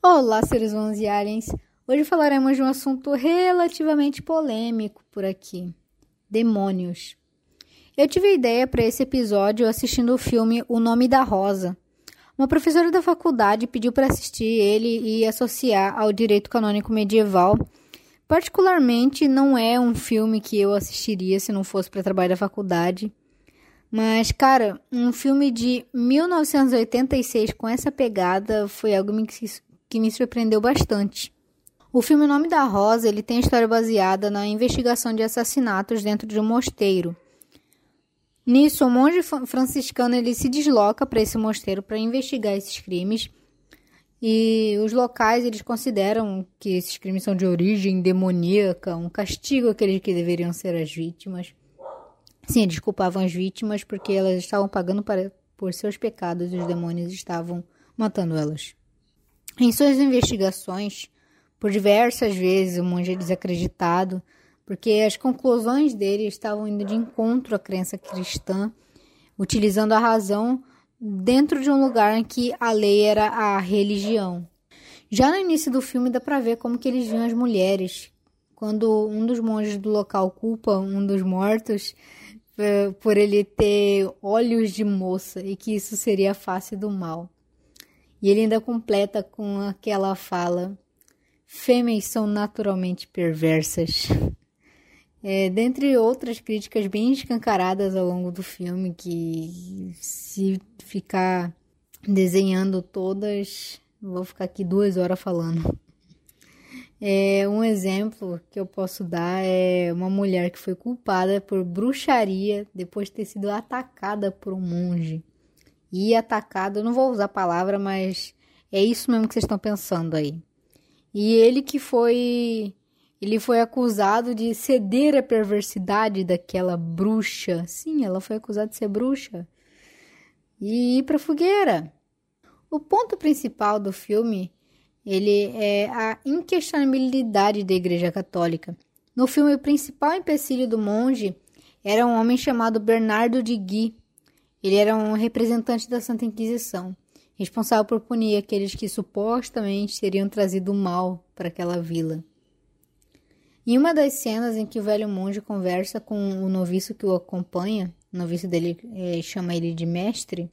Olá, seres humanos e aliens! Hoje falaremos de um assunto relativamente polêmico por aqui. Demônios. Eu tive a ideia para esse episódio assistindo o filme O Nome da Rosa. Uma professora da faculdade pediu para assistir ele e associar ao direito canônico medieval. Particularmente, não é um filme que eu assistiria se não fosse para trabalho da faculdade. Mas, cara, um filme de 1986 com essa pegada foi algo que me surpreendeu bastante. O filme O Nome da Rosa, ele tem a história baseada na investigação de assassinatos dentro de um mosteiro. Nisso, um monge franciscano ele se desloca para esse mosteiro para investigar esses crimes. E os locais eles consideram que esses crimes são de origem demoníaca, um castigo àqueles que deveriam ser as vítimas. Sim, eles culpavam as vítimas porque elas estavam pagando por seus pecados e os demônios estavam matando elas. Em suas investigações, por diversas vezes o monge é desacreditado, porque as conclusões dele estavam indo de encontro à crença cristã, utilizando a razão dentro de um lugar em que a lei era a religião. Já no início do filme dá pra ver como que eles viam as mulheres. Quando um dos monges do local culpa um dos mortos por ele ter olhos de moça e que isso seria a face do mal. E ele ainda completa com aquela fala: fêmeas são naturalmente perversas. Dentre outras críticas bem escancaradas ao longo do filme, que se ficar desenhando todas, vou ficar aqui 2 horas falando. Um exemplo que eu posso dar é uma mulher que foi culpada por bruxaria depois de ter sido atacada por um monge. E atacado, eu não vou usar a palavra, mas é isso mesmo que vocês estão pensando aí. E ele foi acusado de ceder à perversidade daquela bruxa. Sim, ela foi acusada de ser bruxa. E ir pra fogueira. O ponto principal do filme, ele é a inquestionabilidade da Igreja Católica. No filme, o principal empecilho do monge era um homem chamado Bernardo de Gui. Ele era um representante da Santa Inquisição, responsável por punir aqueles que supostamente teriam trazido mal para aquela vila. Em uma das cenas em que o velho monge conversa com o noviço que o acompanha, o noviço dele chama ele de mestre,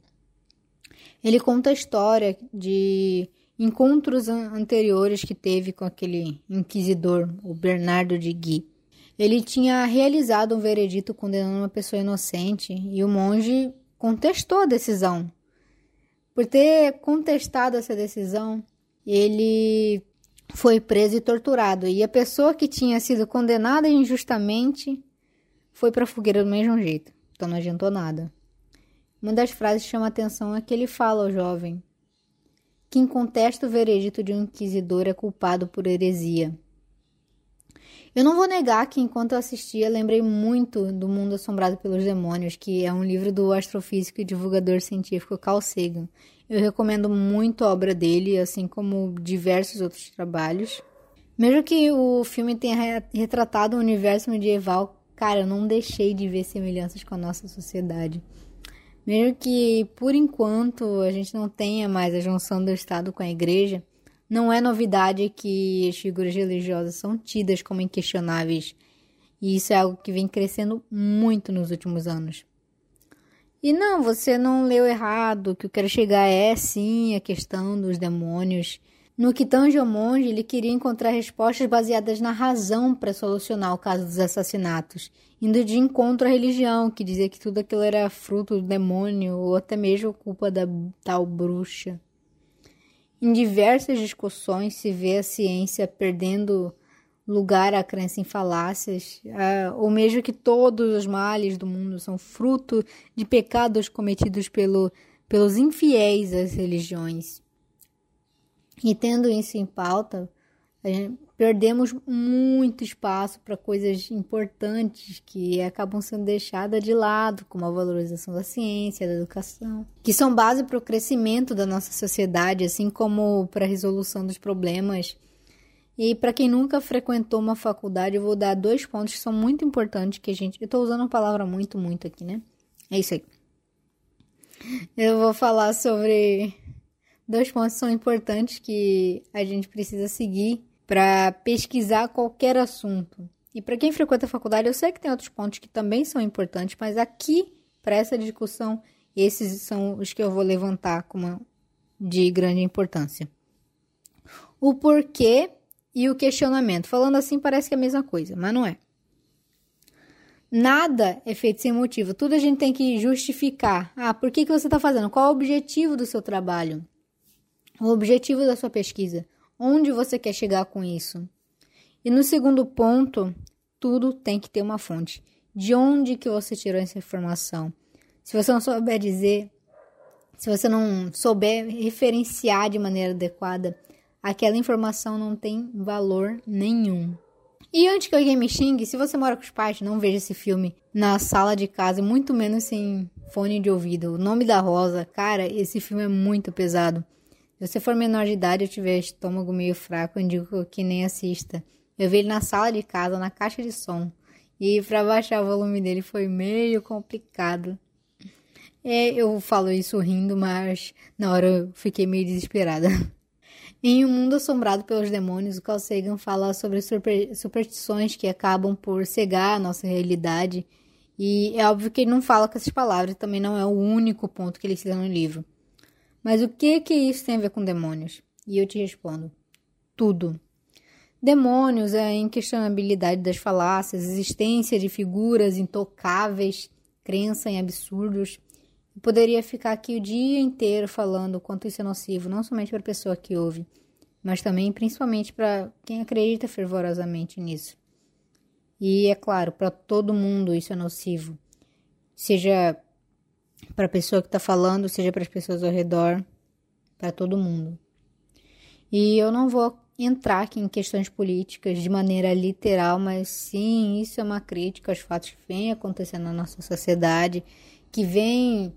ele conta a história de encontros anteriores que teve com aquele inquisidor, o Bernardo de Gui. Ele tinha realizado um veredito condenando uma pessoa inocente e o monge contestou a decisão. Por ter contestado essa decisão, ele foi preso e torturado. E a pessoa que tinha sido condenada injustamente foi para a fogueira do mesmo jeito. Então não adiantou nada. Uma das frases que chama a atenção é que ele fala ao jovem: quem contesta o veredito de um inquisidor é culpado por heresia. Eu não vou negar que enquanto eu assistia, lembrei muito do Mundo Assombrado pelos Demônios, que é um livro do astrofísico e divulgador científico Carl Sagan. Eu recomendo muito a obra dele, assim como diversos outros trabalhos. Mesmo que o filme tenha retratado o universo medieval, cara, eu não deixei de ver semelhanças com a nossa sociedade. Mesmo que, por enquanto, a gente não tenha mais a junção do Estado com a Igreja, não é novidade que as figuras religiosas são tidas como inquestionáveis, e isso é algo que vem crescendo muito nos últimos anos. E não, você não leu errado, o que eu quero chegar é sim a questão dos demônios. No que tange ao monge, ele queria encontrar respostas baseadas na razão para solucionar o caso dos assassinatos, indo de encontro à religião, que dizia que tudo aquilo era fruto do demônio ou até mesmo culpa da tal bruxa. Em diversas discussões se vê a ciência perdendo lugar à crença em falácias, ou mesmo que todos os males do mundo são fruto de pecados cometidos pelos infiéis às religiões. E tendo isso em pauta, perdemos muito espaço para coisas importantes que acabam sendo deixadas de lado, como a valorização da ciência, da educação, que são base para o crescimento da nossa sociedade, assim como para a resolução dos problemas. E para quem nunca frequentou uma faculdade, eu vou dar 2 pontos que são muito importantes que a gente... Eu estou usando a palavra muito, muito aqui, né? É isso aí. Eu vou falar sobre dois pontos são importantes que a gente precisa seguir para pesquisar qualquer assunto. E para quem frequenta a faculdade, eu sei que tem outros pontos que também são importantes, mas aqui, para essa discussão, esses são os que eu vou levantar como de grande importância. O porquê e o questionamento. Falando assim, parece que é a mesma coisa, mas não é. Nada é feito sem motivo. Tudo a gente tem que justificar. Ah, por que você está fazendo? Qual é o objetivo do seu trabalho? O objetivo da sua pesquisa? Onde você quer chegar com isso? E no segundo ponto, tudo tem que ter uma fonte. De onde que você tirou essa informação? Se você não souber dizer, se você não souber referenciar de maneira adequada, aquela informação não tem valor nenhum. E antes que alguém me xingue, se você mora com os pais, não veja esse filme na sala de casa, muito menos sem fone de ouvido. O Nome da Rosa, cara, esse filme é muito pesado. Se você for menor de idade e tiver estômago meio fraco, eu indico que nem assista. Eu vi ele na sala de casa, na caixa de som. E pra baixar o volume dele foi meio complicado. É, eu falo isso rindo, mas na hora eu fiquei meio desesperada. Em O Mundo Assombrado pelos Demônios, o Carl Sagan fala sobre superstições que acabam por cegar a nossa realidade. E é óbvio que ele não fala com essas palavras, também não é o único ponto que ele cita no livro. Mas o que isso tem a ver com demônios? E eu te respondo, tudo. Demônios é a inquestionabilidade das falácias, existência de figuras intocáveis, crença em absurdos. Eu poderia ficar aqui o dia inteiro falando o quanto isso é nocivo, não somente para a pessoa que ouve, mas também, principalmente, para quem acredita fervorosamente nisso. E, é claro, para todo mundo isso é nocivo. Seja para a pessoa que está falando, seja para as pessoas ao redor, para todo mundo. E eu não vou entrar aqui em questões políticas de maneira literal, mas sim, isso é uma crítica aos fatos que vem acontecendo na nossa sociedade, que vem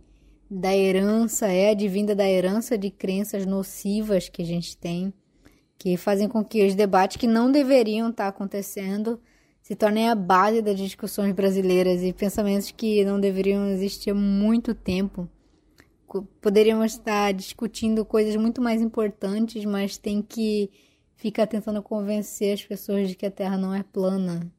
da herança, é advinda da herança de crenças nocivas que a gente tem, que fazem com que os debates que não deveriam estar acontecendo se tornem a base das discussões brasileiras e pensamentos que não deveriam existir há muito tempo. Poderíamos estar discutindo coisas muito mais importantes, mas tem que ficar tentando convencer as pessoas de que a Terra não é plana.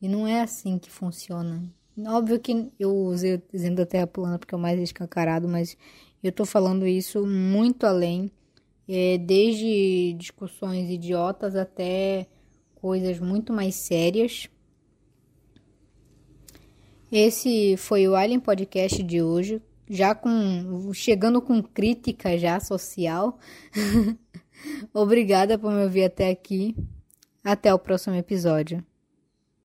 E não é assim que funciona. Óbvio que eu usei o exemplo da Terra plana porque é o mais escancarado, mas eu tô falando isso muito além, desde discussões idiotas até coisas muito mais sérias. Esse foi o Alien Podcast de hoje, já chegando com crítica já social. Obrigada por me ouvir até aqui. Até o próximo episódio.